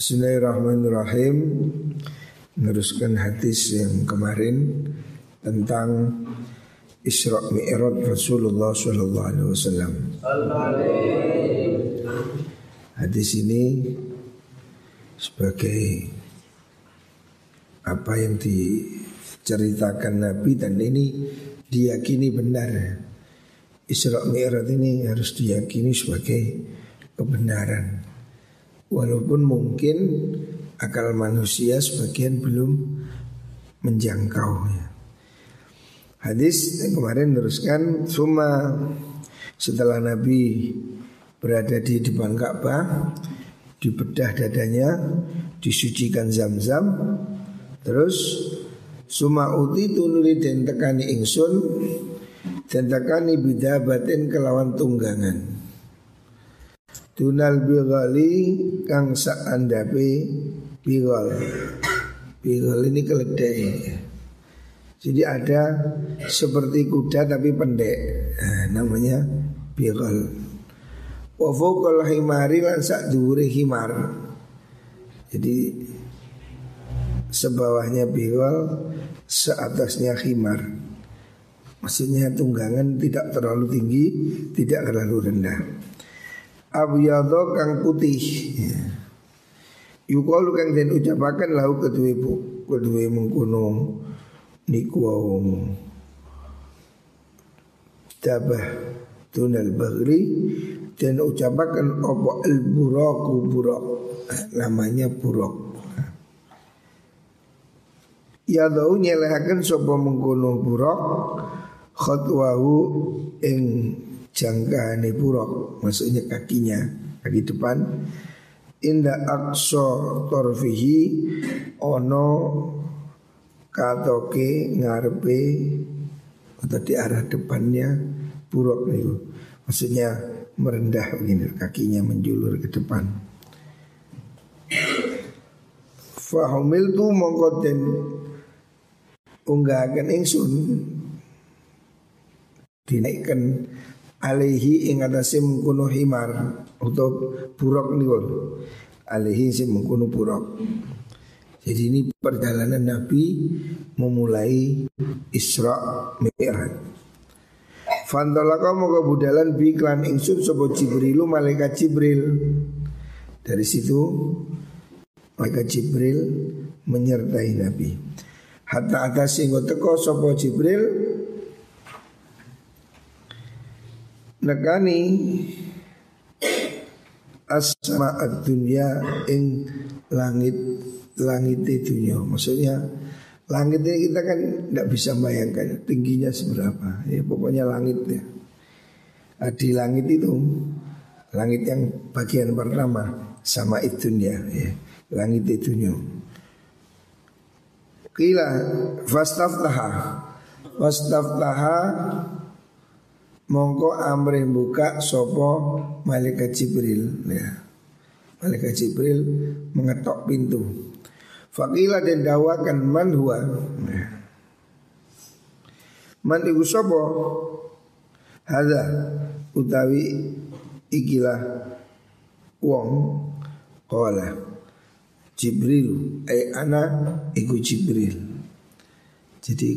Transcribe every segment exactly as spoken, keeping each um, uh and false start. Bismillahirrahmanirrahim. Meneruskan hadis yang kemarin tentang Isra Mi'raj Rasulullah Sallallahu Alaihi Wasallam. Hadis ini sebagai apa yang diceritakan Nabi dan ini diyakini benar. Isra Mi'raj ini harus diyakini sebagai kebenaran, walaupun mungkin akal manusia sebagian belum menjangkaunya. Hadis yang kemarin meneruskan, summa setelah Nabi berada di depan Ka'bah, dibedah dadanya, disucikan zam-zam, terus summa uti tunuli dan tekani ingsun dan tekani bidah batin kelawan tunggangan dunal bighali kang sakandapi bighal. Bighal ini keledai, jadi ada seperti kuda tapi pendek, nah, namanya bighal. Wa fawqal himari lan sak dhuwure himar, jadi sebawahnya bighal, seatasnya himar. Maksudnya tunggangan tidak terlalu tinggi, tidak terlalu rendah. Abyadho kang putih, yukalu kang den ucapakan lahu kedua bu, kedua mengkuno nikuaum tabah tunal bagri dan ucapakan opo al-buraq buraq, namanya buraq. Ya dau nyelehaken sapa mengkono buraq khatwahu ing jangkane buraq, maksudnya kakinya, kaki depan. Inda aqsa tarfihi ono katoke ngarepe atau di arah depannya buraq niku. Maksudnya merendah begini, kakinya menjulur ke depan. Fahumiltu mongko den unggahaken ingsun, dinaikkan alaihi ing atase mengkono himar utawa buraq niku, alaihi sing mengkono buraq. Jadi ini perjalanan Nabi memulai Isra Mi'raj. Fantolaka mongko budalan bi iklan ingsun sapa Jibril, malaikat Jibril. Dari situ malaikat Jibril menyertai Nabi. Hatta atas singgo teko sopo Jibril nekani asma'at dunya ing langit langit dunya. Maksudnya langit ini kita kan tidak bisa bayangkan tingginya seberapa, ya pokoknya langit ya. Di langit itu, langit yang bagian pertama sama dunya ya, langit dunya. Qila fastaftaha fastaftaha mongko amrih buka sapa malaikat Jibril ya. Malaikat Jibril mengetok pintu. Faqila den dawakan man huwa ya. Man iku sapa hadza utawi ikilah wong qala Jibril, ay ana iku Jibril. Jadi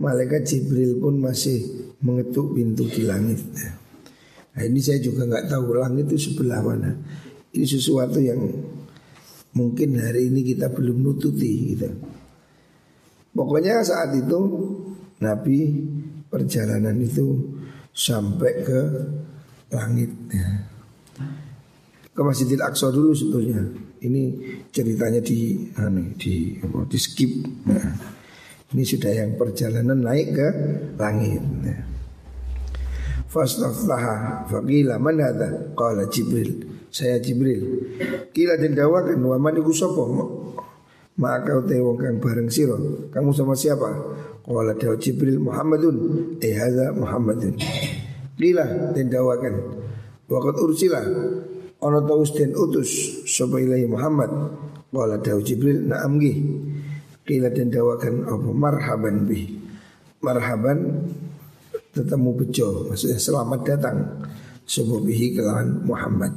malaikat Jibril pun masih mengetuk pintu di langit. Nah, ini saya juga nggak tahu langit itu sebelah mana. Ini sesuatu yang mungkin hari ini kita belum nututi gitu. Pokoknya saat itu Nabi perjalanan itu sampai ke langit ya. Ke Masjidil Aqsa dulu sebetulnya. Ini ceritanya di anu, di apa, di skip. Nah, ini sudah yang perjalanan naik ke langit. Fastaftaha faqila man hadza? Qala Jibril. Saya Jibril. Qila den dawaken wa man iku sapa? Maka utahe wong kang bareng sira. Kamu sama siapa? Qala dawu Jibril Muhammadun. Eh hadza Muhammadun. Qila den dawaken waqad ursila ana taus den utus sapa ilahi Muhammad. Qala dawu Jibril na'am gi. Qila den dawakan apa marhaban bi. Marhaban tetemu bejo, maksudnya selamat datang sapa bihi kelawan Muhammad.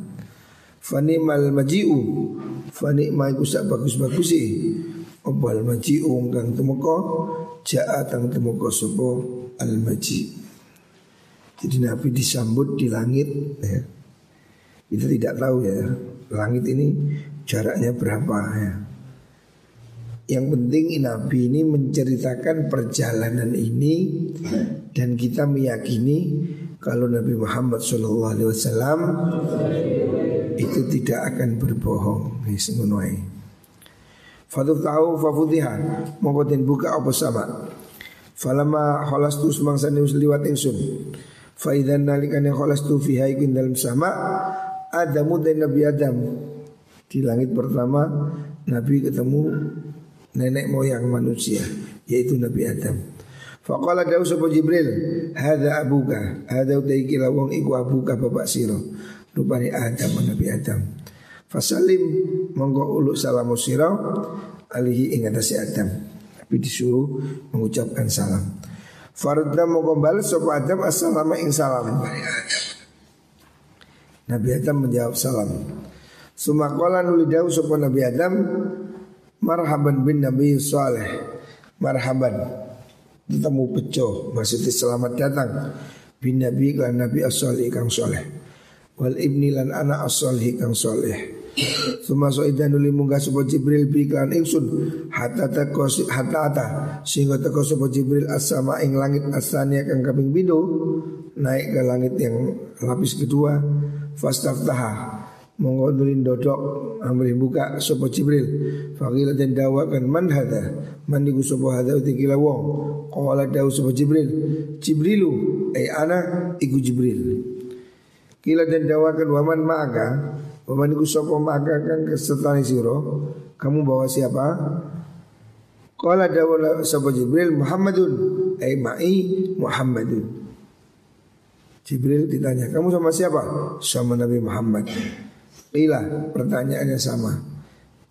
Fanimal maji'u, fanimal kusak bagus-bagus sih. Obal maji'u ngkang temoko, ja'atang temoko sopo al-maji'. Jadi Nabi disambut di langit ya. Kita tidak tahu ya, langit ini jaraknya berapa ya. Yang penting Nabi ini menceritakan perjalanan ini, dan kita meyakini kalau Nabi Muhammad shallallahu alaihi wasallam itu tidak akan berbohong. Bismillahirrahmanirrahim. Fatuh tahu fafutiha, mongkotin buka apa sama. Falama kholastu semangsani usliwat insun. Faidan nalikane kholastu fiha ikin dalam sama. Adamu dan Nabi Adam. Di langit pertama Nabi ketemu nenek moyang manusia, yaitu Nabi Adam. Faqala dawu sapa Jibril, hadza abuka, hadza utaiki lawang iku abuka bapak sira. Rupane Adam Nabi Adam. Fasalim monggo uluk salamu sira alihi ing atase Adam. Tapi disuruh mengucapkan salam. Farda monggo bal sapa Adam assalamu ing salam. Nabi Adam menjawab salam. Sumaqala nuli dawu sapa Nabi Adam, marhaban bin Nabi Saleh. Marhaban, ketemu bejo, maksudnya selamat datang bin Nabi lan Nabi as-Salih kang Saleh. Wal ibni lan anak as-Salih kang Saleh. Suma so'idan nuli munggah sapa Jibril bi lan ingsun hatta taqos hatta ta sehingga teko sapa Jibril as-sama ing langit as-sania kang kaping pindho naik ke langit yang lapis kedua fastaftaha. Monggo nulin dodok amri buka sapa Jibril. Faqila den dawakan man hada, man niku sapa hada utikila wong. Qala dawu sapa Jibril, Jibrilu ai ana iku Jibril. Kila den dawakan waman ma'aka, waman niku sapa ma'aka kang kesertane sira. Kamu bawa siapa? Qala dawu sapa Jibril, Muhammadun ai ma'i Muhammadun. Jibril ditanya, kamu sama siapa? Sama Nabi Muhammad. Ila pertanyaannya sama.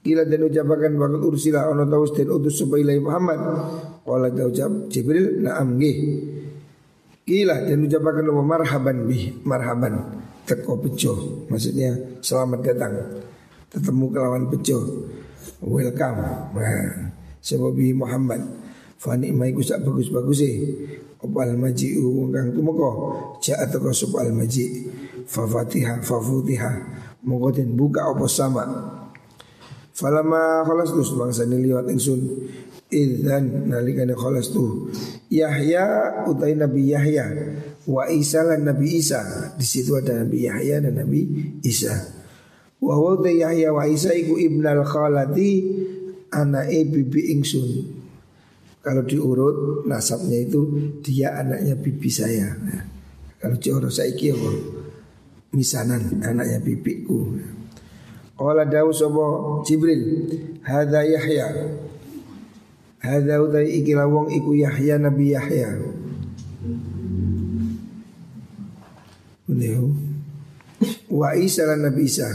Ila dan ucapakan waktu ursila ono taus dan utus supaya ilai Muhammad. Kala ucap Jibril naam gih. Ila dan ucapakan wa marhaban bih, marhaban teko pejo, maksudnya selamat datang. Ketemu kelawan pejo. Welcome. Nah, sebab bi Muhammad. Fani mai kusak bagus-bagus sih. Opal maji'u kang tumeka ja'a teko supal maji. Fa fatiha fa futiha. Monggotin buka apa sama. Falama khalastu bangsane liwat ingsun idzan nalikane khalastu Yahya utai Nabi Yahya wa Isa lan Nabi Isa. Di situ ada Nabi Yahya dan Nabi Isa. Wa huwa Yahya wa Isa iku ibnal khalati anake bibi ingsun. Kalau diurut nasabnya itu dia anaknya bibi saya. Nah, kalau diurut saiki ya misanan anaknya bibiku. Qala dawu sapa Jibril, hadza Yahya. Hadza utai iki lawong iku Yahya Nabi Yahya. Beliau wa Isa lan Nabi Isa.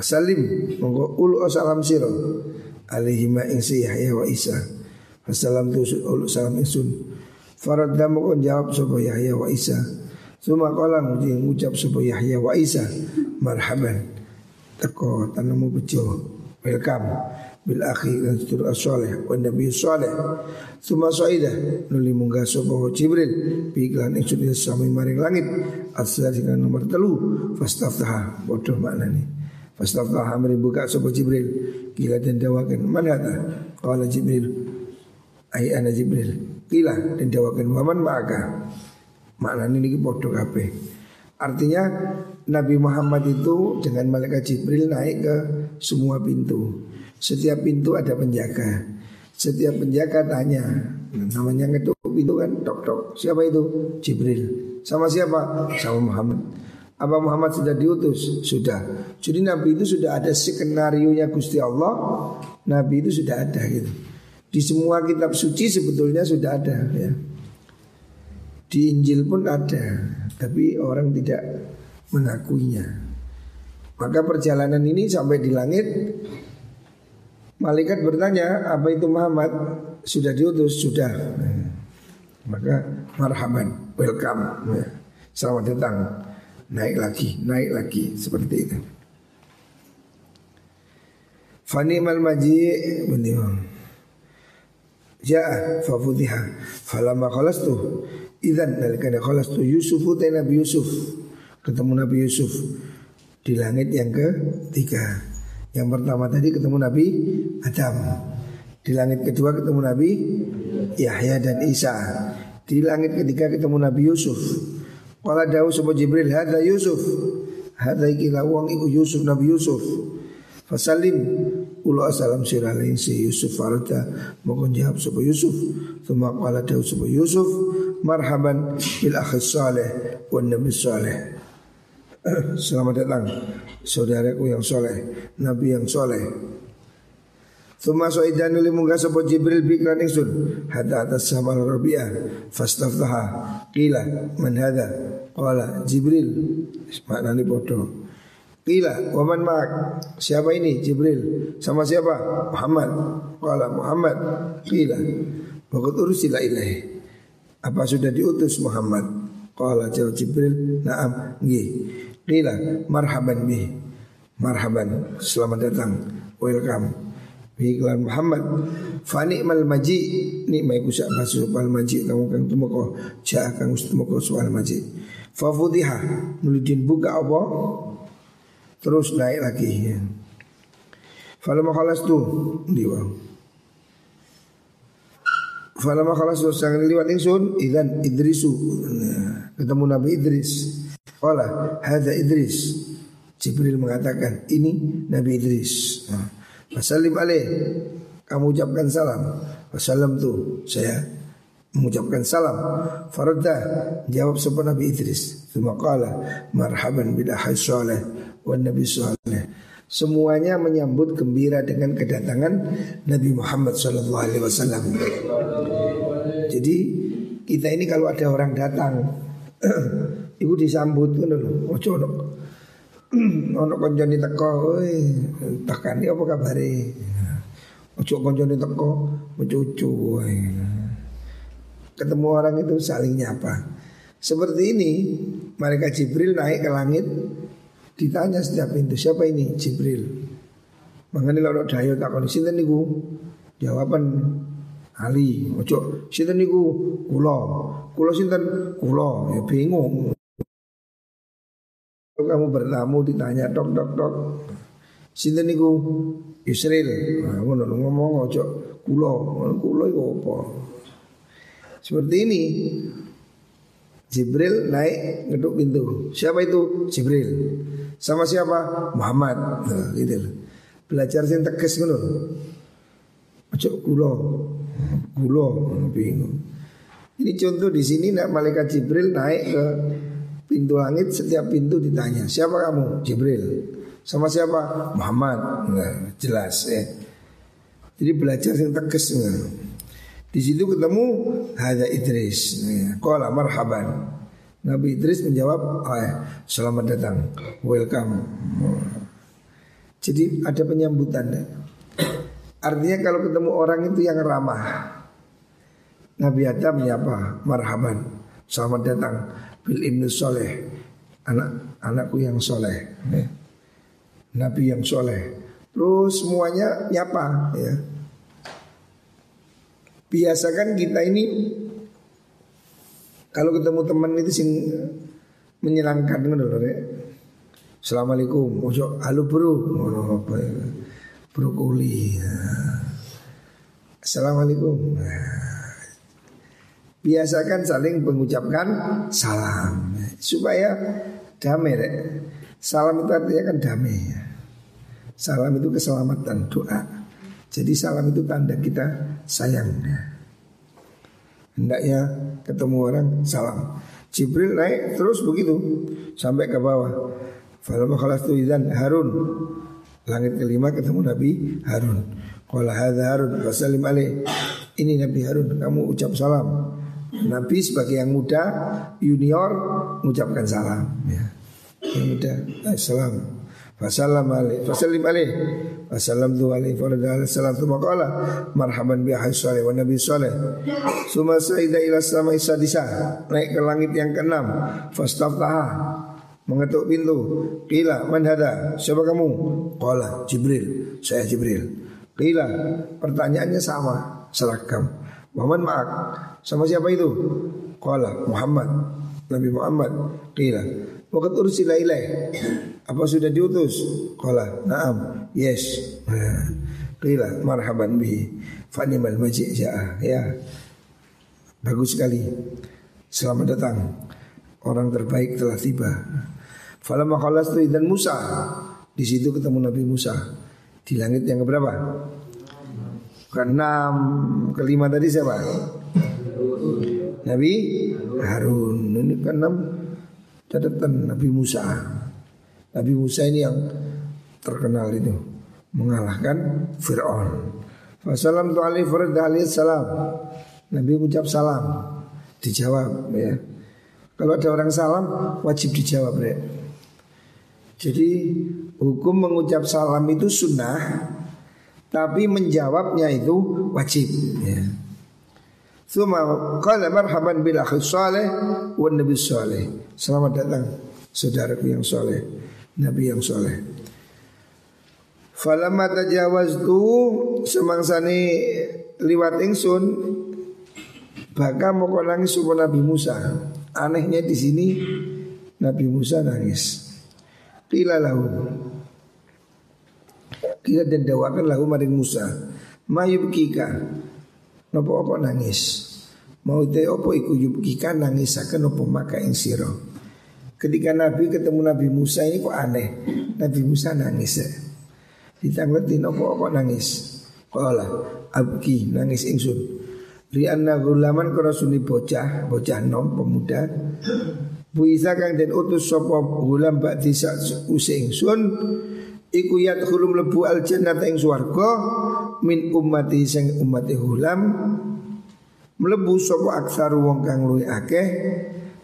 Salim monggo ulu salam sira alaihi ma insi Yahya wa Isa. Assalam tu ulu salam insun. Faradda monggo jawab sapa Yahya wa Isa. Suma kolang yang ucap sapa Yahya wa Isa marhaban teko tanemu bejo welcome bil akhi al-tur as-salih wa nabiy salih. Suma sa'idah nuli munggah sapa Jibril biklan ingsun sami maring langit as-sadikan nomor telu fastaftaha bodoh maknane fastaftaha amri buka sapa Jibril kila den dawaken manata qala Jibril ai ana Jibril kila den dawaken waman ma'aka. Maknanya ini bodoh kabeh. Artinya Nabi Muhammad itu dengan malaikat Jibril naik ke semua pintu. Setiap pintu ada penjaga. Setiap penjaga tanya, namanya ngetuk pintu kan tok tok. Siapa itu? Jibril. Sama siapa? Sama Muhammad. Apa Muhammad sudah diutus? Sudah. Jadi Nabi itu sudah ada skenario-nya Gusti Allah. Nabi itu sudah ada gitu. Di semua kitab suci sebetulnya sudah ada ya. Di Injil pun ada, tapi orang tidak mengakuinya. Maka perjalanan ini sampai di langit, malaikat bertanya, apa itu Muhammad? Sudah diutus? Sudah. Maka marhaban, welcome, selamat datang. Naik lagi, naik lagi, seperti itu. Fani'mal maji' beliau. Ja'a fa futiha falamma khalastu idzan dalika khalastu Yusufu ta Nabi Yusuf. Ketemu Nabi Yusuf di langit yang ketiga. Yang pertama tadi ketemu Nabi Adam. Di langit kedua ketemu Nabi Yahya dan Isa. Di langit ketiga ketemu Nabi Yusuf. Qala dawu sapa Jibril hadza Yusuf. Hadza iki lawang iku Yusuf Nabi Yusuf. Fasallim ulo assalam siralain si Yusuf farta moko jawab sapa Yusuf summa qala dawu sapa Yusuf marhaban bil akhis saleh wan nabi saleh. Selamat datang saudaraku yang saleh, nabi yang saleh. Summa soidanul munga sapa Jibril bikran ingsun hada atas sama rabi'ah fastaftaha qila man hada qala Jibril maknane padha. Qila wa man ma'ak, siapa ini? Jibril. Sama siapa? Muhammad. Qala Muhammad. Qila wa qad ursila ilaihi, apa sudah diutus Muhammad? Qala jawab Jibril, na'am, nggih. Qila marhaban bi, marhaban, selamat datang, welcome bi iklan Muhammad. Fa ni'mal maji, nikmai kusak basu pal maji kamu kang tumeka, ja kang tumeka soal maji. Fa fudiha, nulidin buka apa? Terus naik lagi. Falamma khalastu liwang. Falamma khalastu sang liwat ingsun idzan Idrisu. Ketemu Nabi Idris. Qala hadza Idris. Jibril mengatakan ini Nabi Idris. Fasallim alaih, kamu ucapkan salam. Fasallam tu saya mengucapkan salam. Farada jawab sapa Nabi Idris. Tsumma qala marhaban bil ahli salih wan Nabi saleh. Semuanya menyambut gembira dengan kedatangan Nabi Muhammad sallallahu alaihi wasallam. Jadi kita ini kalau ada orang datang itu disambut ngono lho. Ojo ono ono konjone teko, "Oi, takane apa kabare?" Ojo konjone teko, "Cucu." Ketemu orang itu saling nyapa. Seperti ini malaikat Jibril naik ke langit. Ditanya setiap pintu, siapa ini? Jibril. Mangane loro dayo takon sinten niku? Jawaban Ali, ojo sinten niku? Kula. Kula sinten? Kula. Ya bingung. Kamu bertamu ditanya tok tok tok. Sinten niku? Yusril. Nah, ngono ngomong ojo kula. Kula iku apa? Seperti ini. Jibril naik ngeduk pintu. Siapa itu? Jibril. Sama siapa? Muhammad. Nah, gitu. Belajar sing tegas ngono. Aja kula. Kula bingung. Ini contoh di sini nak malaikat Jibril naik ke pintu langit, setiap pintu ditanya, "Siapa kamu?" Jibril. "Sama siapa?" Muhammad. Nah, jelas ya. Eh. Jadi belajar sing tegas ngono. Di situ ketemu hadza Idris. Qala marhaban. Nabi Idris menjawab, "Selamat datang. Welcome." Jadi ada penyambutan. Artinya kalau ketemu orang itu yang ramah. Nabi Adam menyapa, "Marhaban. Selamat datang bil ibnu saleh. Anak anakku yang soleh." Nabi yang soleh. Terus semuanya nyapa, ya. Biasakan kita ini kalau ketemu teman itu sing menyenangkan ngono lho rek. Assalamualaikum. Ojo halo bro. Ngono apa ya. Brokoli. Assalamualaikum. Biasakan saling mengucapkan salam supaya damai rek. Salam itu artinya kan damai. Salam itu keselamatan, doa. Jadi salam itu tanda kita sayang. Hendaknya ketemu orang salam. Jibril naik terus begitu sampai ke bawah. Falamma khalastu idzan Harun. Langit kelima ketemu Nabi Harun. Qala hadza Harun wa sallim alaihi. Ini Nabi Harun, kamu ucap salam. Nabi sebagai yang muda, junior mengucapkan salam ya. Yang muda, assalam. Wassalam alaihi, wassalim alaihi, wassalam tu alaihi, warahmatullahi wabarakatuh. Maqala, marhaban biha salih wa nabi salih. Suma saida ila sama isadisa, naik ke langit yang keenam. Fastaftaha, mengetuk pintu. Qila man hadha? Siapa kamu? Qala Jibril. Saya Jibril. Qila, pertanyaannya sama, seragam. Muhammad ma'ak, sama siapa itu? Qala Muhammad, Nabi Muhammad. Qila waqad ursila ilaih, apa sudah diutus? Qala na'am, yes. Qila marhaban bihi fanimal maji' ja'a. Ya, bagus sekali, selamat datang, orang terbaik telah tiba. Falamma qalastu idzan Musa, di situ ketemu Nabi Musa. Di langit yang keberapa? Keenam, kelima tadi siapa? Nabi Harun. Ini keenam catatan Nabi Musa. Nabi Musa ini yang terkenal itu mengalahkan Firaun. Wassalamu alaihi salam. Nabi ucap salam, dijawab ya. Kalau ada orang salam wajib dijawab ya. Jadi hukum mengucap salam itu sunnah, tapi menjawabnya itu wajib. Tsumma qala marhaban bil akhi salih wan nabi salih. Selamat datang saudaraku yang saleh, nabi yang saleh. Falamma tajawaztu, semangsane liwat ingsun, baka moko nangis sapa Nabi Musa. Anehnya di sini Nabi Musa nangis. Qila lahu, kita dan dawakan lahu maring Musa, ma yubkika, nopo opo nangis, mau te opo iku yubkika nangisaken opo maka ing sira. Ketika Nabi ketemu Nabi Musa ini kok aneh, Nabi Musa nangis ya. Ditangletin opo opo nangis. Qala abki, nangis ingsun, rianna gulaman korosuni bocah, bocah nom pemuda, buisa kang den utus sapa gulam bakti sak usih ingsun, iku yadkhulum lebu al jannata ing swarga min ummati sing ummati hulam mlebu sapa aksaru wong kang luwih akeh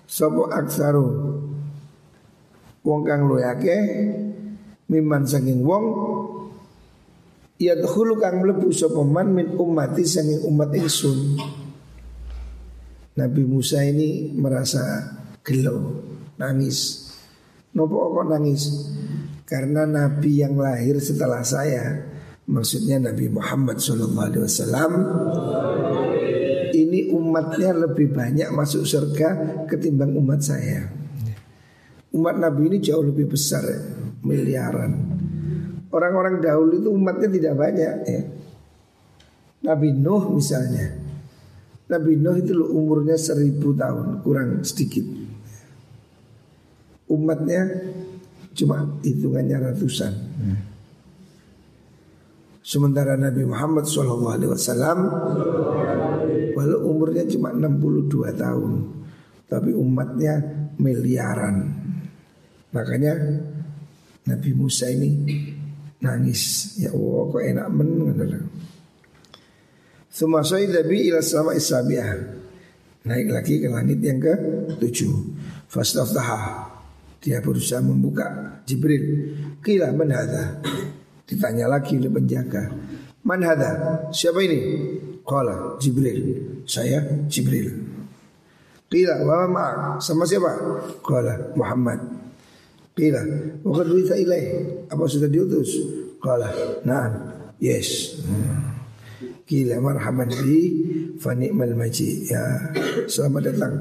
sapa aksaru wong kang luwih akeh miman saking wong yadkhulu kang mlebu sapa man min ummati sing umat ingsun. Nabi Musa ini merasa gelo, nangis. Nopo kok nangis? Karena Nabi yang lahir setelah saya, maksudnya Nabi Muhammad shallallahu alaihi wasallam, ini umatnya lebih banyak masuk surga ketimbang umat saya. Umat Nabi ini jauh lebih besar, miliaran. Orang-orang dahulu itu umatnya tidak banyak ya. Nabi Nuh misalnya, Nabi Nuh itu umurnya seribu tahun, kurang sedikit. Umatnya cuma hitungannya ratusan. Hmm. Sementara Nabi Muhammad shallallahu alaihi wasallam walau umurnya cuma enam puluh dua tahun, tapi umatnya miliaran. Makanya Nabi Musa ini nangis. Ya Allah, kok enak men. Tsumma saida bi ila sama'is sabi'ah, naik lagi ke langit yang ke tujuh. Fastaftaha, dia berusaha membuka. Jibril. Qila man hadha, ditanya lagi oleh penjaga, man hadha, siapa ini? Qala Jibril, saya Jibril. Qila wa ma, sama siapa? Qala Muhammad. Qila wa qad ru'ita ilaih, apa sudah diutus? Qala na'am, yes. Qila marhaban bi fa ni'mal maji, ya, selamat datang,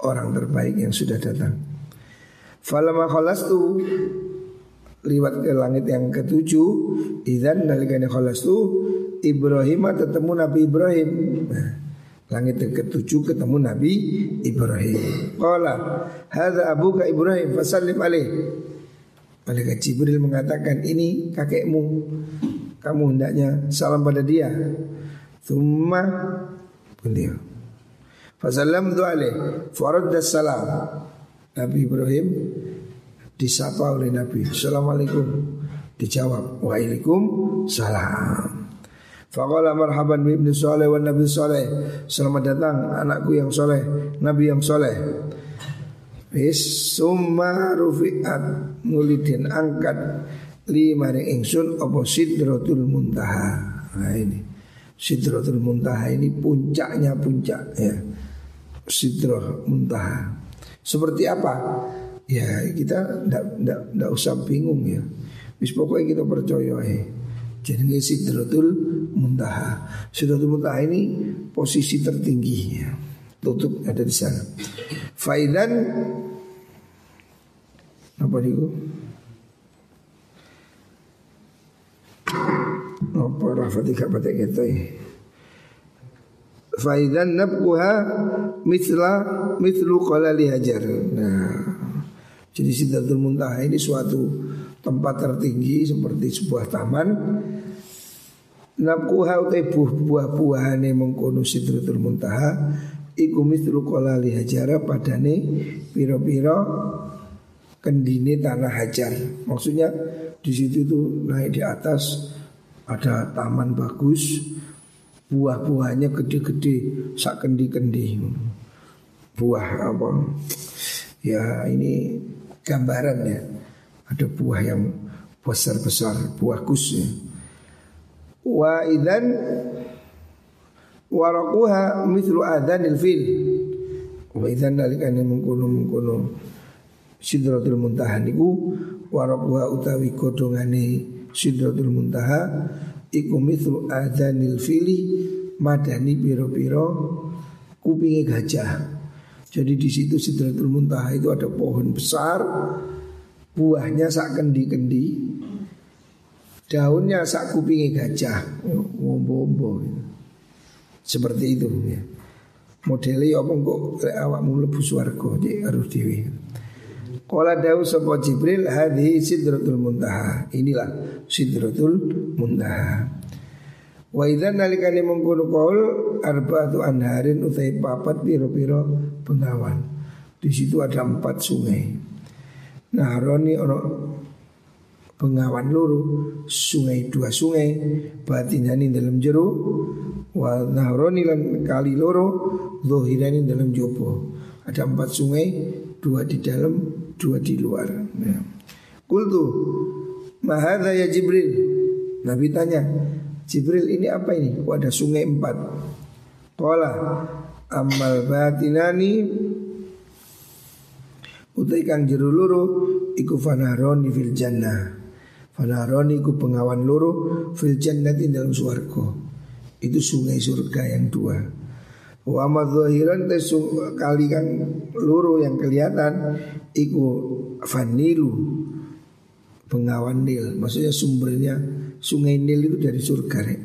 orang terbaik yang sudah datang. Falamma khalastu, liwat ke langit yang ketujuh, idzan nalikane khalastu Ibrahim, ketemu Nabi Ibrahim. Nah, langit yang ketujuh ketemu Nabi Ibrahim. Qala hadza abuka Ibrahim fasallim alaih. Malaikat Jibril mengatakan, ini kakekmu, kamu hendaknya salam pada dia. Tsumma beliau fasallamtu alaih faradda salam. Nabi Ibrahim disapa oleh Nabi, assalamualaikum, dijawab waalaikumsalam. Faqala marhaban bi ibni salih wa nabi salih, selamat datang anakku yang saleh, nabi yang saleh. Bis summa rufi'at, mulidin angkat li maring ingsun apa sidratul muntaha. Nah ini sidratul muntaha, ini puncaknya puncak ya. Sidratul muntaha seperti apa? ya kita tidak usah bingung ya. Wis pokoknya kita percaya ya. Jadi Sidratul Muntaha. Sidratul Muntaha ini posisi tertingginya, tutup ada di sana. Faidan apa niku? Apa rafatika batik kita ya? Faidan nabkuha mithla mithlu qalali hajar. Nah, jadi Sidratul Muntaha ini suatu tempat tertinggi seperti sebuah taman. Nabkuha utebuh buah-buahane mengkono Sidratul Muntaha iku mithlu qalali hajara padane pira-pira kendine tanah hajar. Maksudnya di situ itu naik di atas ada taman bagus, buah-buahnya gede-gede sak kendi-kendi. Buah apa? Ya ini gambaran ya. Ada buah yang besar-besar, buah kusnya. Wa idzan waraquha mithlu adhanil fil. Wa idzan nalikane mengkono-mengkono Sidratul Muntaha niku waraquha utawi godhongane Sidratul Muntaha iku mithlu adhanil fili madani pira-pira kupinge gajah. Jadi di situ Sidratul Muntaha itu ada pohon besar, buahnya sak kendi-kendi, daunnya sak kupingi gajah, ombo-ombo, seperti itu ya. Modelnya apa kok awakmu mlebu swarga, jadi harus dhewe. Kala dawuh sapa Jibril hadhi Sidratul Muntaha. Inilah Sidratul Muntaha. Wa idzan nalikane mengkono qaul arba'atu anharin utai papat pira-pira bengawan. Di situ ada empat sungai. Nah, roni ono pengawan loro, sungai dua sungai, batinani dalam jero, wa nahroni lan kali loro, zohirani dalam jopo. Ada empat sungai, dua di dalam, dua di luar. Ya. Kultu, mahadha ya Jibril. Nabi tanya, Jibril ini apa ini? Kok ada sungai empat? Qala, amal batinani utai kang jero loro iku fanaroni fil jannah. Fanaroni iku pengawan loro fil jannati dalam swarga. Itu sungai surga yang dua. Wa madzahiran tasung kali kang loro yang kelihatan iku fanilu. Pengawan Nil, maksudnya sumbernya sungai Nil itu dari surga ya.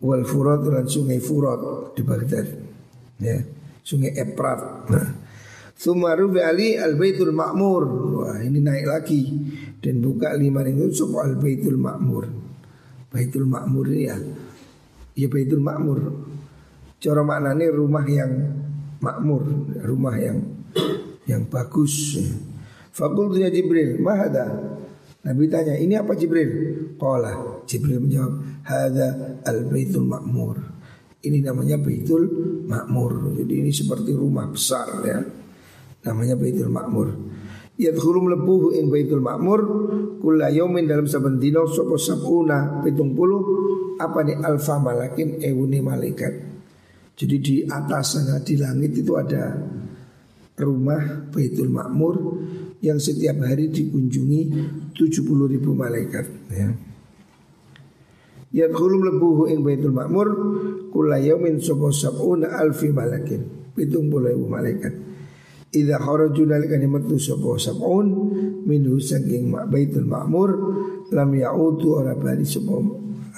Wal Furat dan sungai Furat di Baghdad. Ya, sungai Efrat. Nah, Sumaru bi'ali al-Baitul Ma'mur. Wah, ini naik lagi. Dan buka lima ringgit supaya al-Baitul Ma'mur. Baitul Ma'mur ini ya. Ya Baitul Ma'mur. Cara maknanya rumah yang makmur, rumah yang yang bagus. Fakultunya Jibril, ma hadha? Nabi tanya, ini apa Jibril? Qala, Jibril menjawab, hadha al-Baitul Ma'mur. Ini namanya Baitul Ma'mur. Jadi ini seperti rumah besar ya. Namanya Baitul Ma'mur. Yadkhulu mlebu ing Baitul Ma'mur kula yaumin dalam saben dina sapa sabuna tujuh puluh apa ni alfa malakin ewune malaikat. Jadi di atas sana di langit itu ada rumah Baitul Ma'mur yang setiap hari dikunjungi tujuh puluh ribu malaikat ya. Yadkhulu mlebu ing Baitul Ma'mur kula yaumin sapa sabuna alfi malakin tujuh puluh ribu malaikat. Idza kharaju nalika metu sapa sab'un minhu saking Baitul Ma'mur lam ya'udu ora bali sapa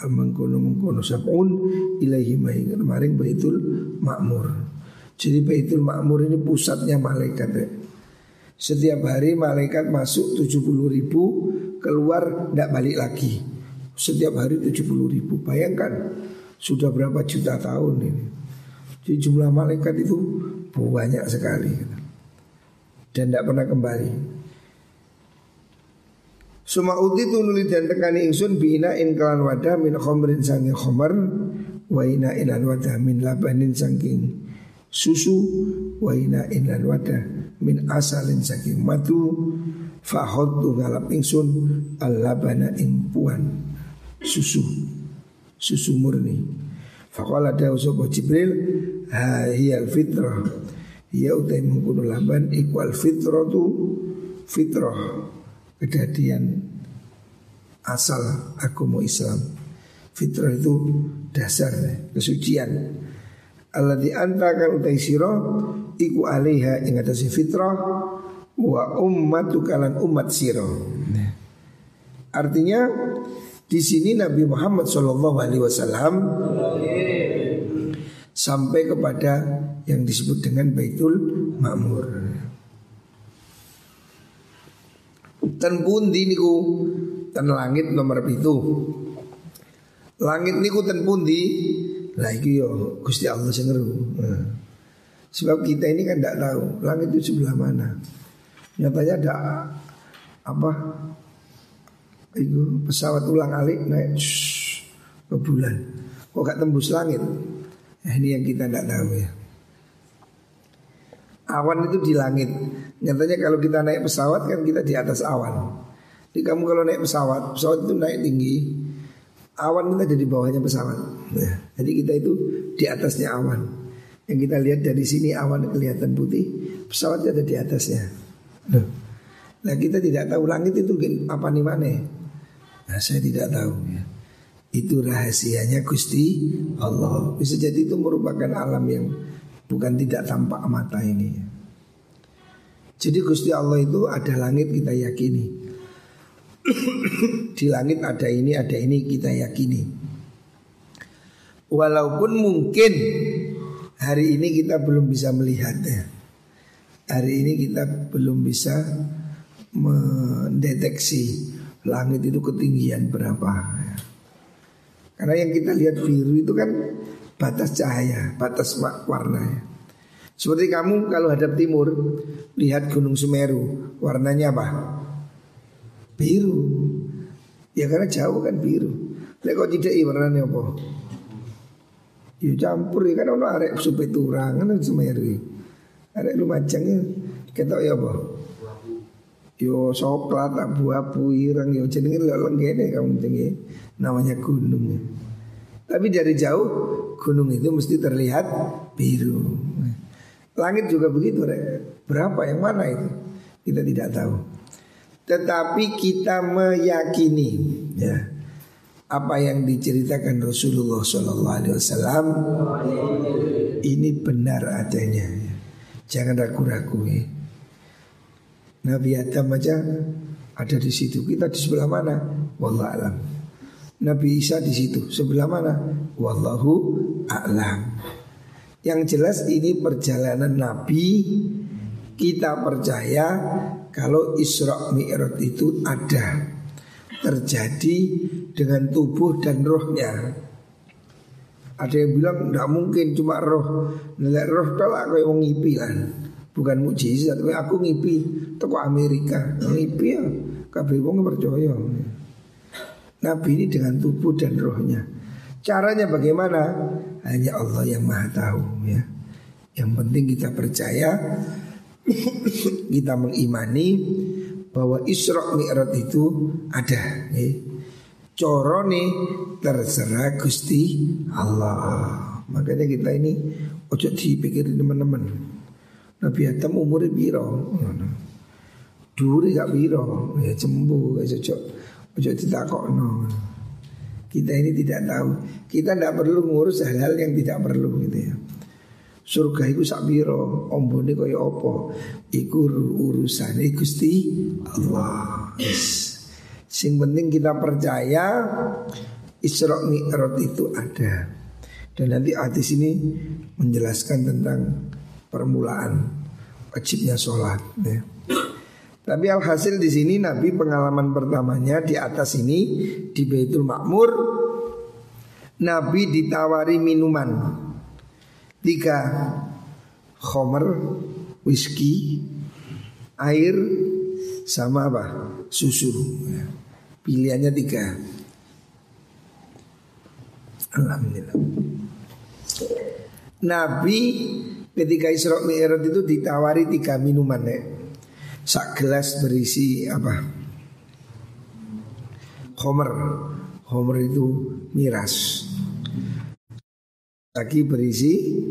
mengkono-mengkono sab'un ilahi maring Baitul Ma'mur. Jadi Baitul Ma'mur ini pusatnya malaikat ya. Setiap hari malaikat masuk tujuh puluh ribu, keluar tidak balik lagi. Setiap hari tujuh puluh ribu. Bayangkan sudah berapa juta tahun ini. Jadi jumlah malaikat itu banyak sekali dan tidak pernah kembali. Suma uti tunuli dan tekani ingsun bina in kalan wadah min khomrin sangking khomar wa ina inan wadah min labanin sangking susu wa ina inan wadah min asalin sangking madu fahot tu ngalap ingsun al labana ing puan susu susu murni. Faqala da'usobo Jibril ha hiyal fitrah. Ya utai mengkuno laban iku al fitratu fitrah, kedadian asal agama Islam. Fitrah itu dasar kesucian. Alladzi antaka utai sira iku alaiha ing atase fitrah wa ummatuka lan ummat sira. Artinya di sini Nabi Muhammad sallallahu alaihi wasallam sampai kepada yang disebut dengan Baitul Ma'mur. Ten pundi niku? Ten langit nomor pitu. Langit niku ten pundi? Lah iki yo Gusti Allah sing ngeru. Nah. Sebab kita ini kan ndak tahu langit itu sebelah mana. Nyatanya ada apa? Itu pesawat ulang-alik naik shush, ke bulan. Kok gak tembus langit? Nah, ini yang kita ndak tahu ya. Awan itu di langit. Nyatanya kalau kita naik pesawat kan kita di atas awan. Jadi kamu kalau naik pesawat, pesawat itu naik tinggi, awan kita ada di bawahnya pesawat. Nah, jadi kita itu di atasnya awan. Yang kita lihat dari sini awan kelihatan putih, pesawatnya ada di atasnya. Nah, nah kita tidak tahu langit itu apa nih mana? Nah, saya tidak tahu. Itu rahasianya Gusti Allah. Bisa jadi itu merupakan alam yang bukan tidak tampak mata ini. Jadi Gusti Allah itu ada langit kita yakini. Di langit ada ini, ada ini kita yakini. Walaupun mungkin hari ini kita belum bisa melihatnya. Hari ini kita belum bisa mendeteksi langit itu ketinggian berapa. Karena yang kita lihat biru itu kan batas cahaya, batas warnanya. Seperti kamu kalau hadap timur, lihat Gunung Semeru, warnanya apa? Biru. Ya karena jauh kan biru. Lek kok tidak warnanya apa? Ya campur ya kan ono arek Supeturang kan Semeru. Arek Lumajang ketok ya apa? Yo coklat, abu-abu, ireng, yo jenenge lenggene kamu jenenge namanya gunung. Tapi dari jauh gunung itu mesti terlihat biru. Langit juga begitu, Re. Berapa yang mana itu kita tidak tahu. Tetapi kita meyakini ya apa yang diceritakan Rasulullah Sallallahu Alaihi Wasallam ini benar adanya. Jangan ragu-ragu ya. Nabi Adam aja ada di situ. Kita di sebelah mana? Wallahu a'lam. Nabi Isa di situ, sebelah mana? Wallahu a'lam. Yang jelas ini perjalanan Nabi. Kita percaya kalau Isra Mi'raj itu ada, terjadi dengan tubuh dan rohnya. Ada yang bilang tidak mungkin cuma roh. Nilai roh tolak kayak wong ngipi kan. Bukan mukjizat. Aku ngipi toko Amerika. Ngipi ya kabeh wong percaya. Nabi ini dengan tubuh dan rohnya. Caranya bagaimana? Hanya Allah yang maha tahu ya. Yang penting kita percaya, kita mengimani bahwa Isra Mi'raj itu ada ya. Corone terserah Gusti Allah. Makanya kita ini ojo dipikirin teman-teman. Nabi Adam umurnya piro? Dure gak piro? Ya cembu gak cocok. Ojo ditakokno. Kita ini tidak tahu. Kita tidak perlu ngurus hal-hal yang tidak perlu gitu ya. Surga itu sakbiro, ombone kaya apa? Iku urusane Gusti Allah. Yes. Sing penting kita percaya Isra Mi'raj itu ada. Dan nanti hadis ini menjelaskan tentang permulaan wajibnya sholat ya. Tapi alhasil di sini Nabi pengalaman pertamanya di atas ini di Baitul Ma'mur, Nabi ditawari minuman tiga khomer, whisky, air, sama apa? Susu. Pilihannya tiga. Alhamdulillah. Nabi ketika Isra Mi'raj itu ditawari tiga minuman ya. Sak gelas berisi apa? Khomer. Khomer itu miras. Lagi berisi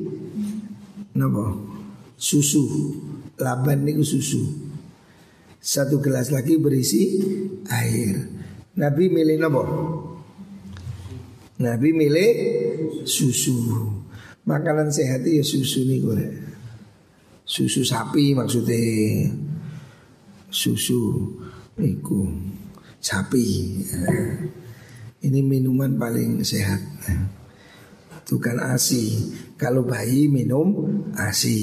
napa? Susu. Laban niku susu. satu gelas lagi berisi air. Nabi milih nopo? Nabi milih susu. Makanan sehat ya susu nih gue. Susu sapi maksudnya. Susu iku sapi. Ini minuman paling sehat. Bukan ASI. Kalau bayi minum ASI.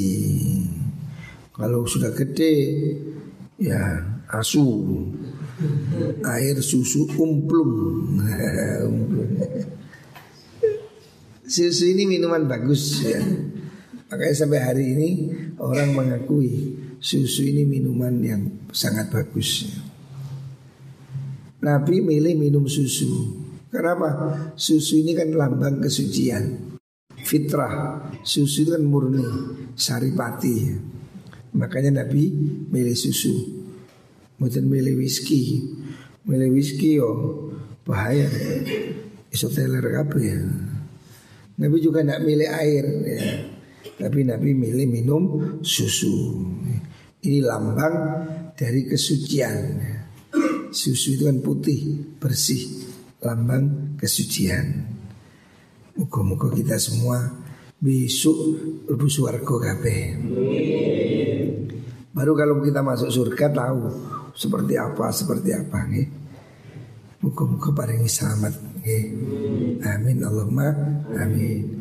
Kalau sudah gede ya asu. Air susu umplum. Susu ini minuman bagus ya. Makanya sampai hari ini orang mengakui susu ini minuman yang sangat bagus. Nabi milih minum susu. Kenapa? Susu ini kan lambang kesucian, fitrah. Susu itu kan murni, saripati. Makanya Nabi milih susu. Mungkin milih whisky, milih whisky yo bahaya, iso teler kabeh ya. Nabi juga tidak milih air, ya. Tapi Nabi milih minum susu. Ini lambang dari kesucian. Susu itu kan putih, bersih, lambang kesucian. Moga-moga kita semua besok lebu suwargo kabeh. Baru kalau kita masuk surga tahu seperti apa, seperti apa nih. Muka-muka paling selamat nih. Amin Allahumma amin.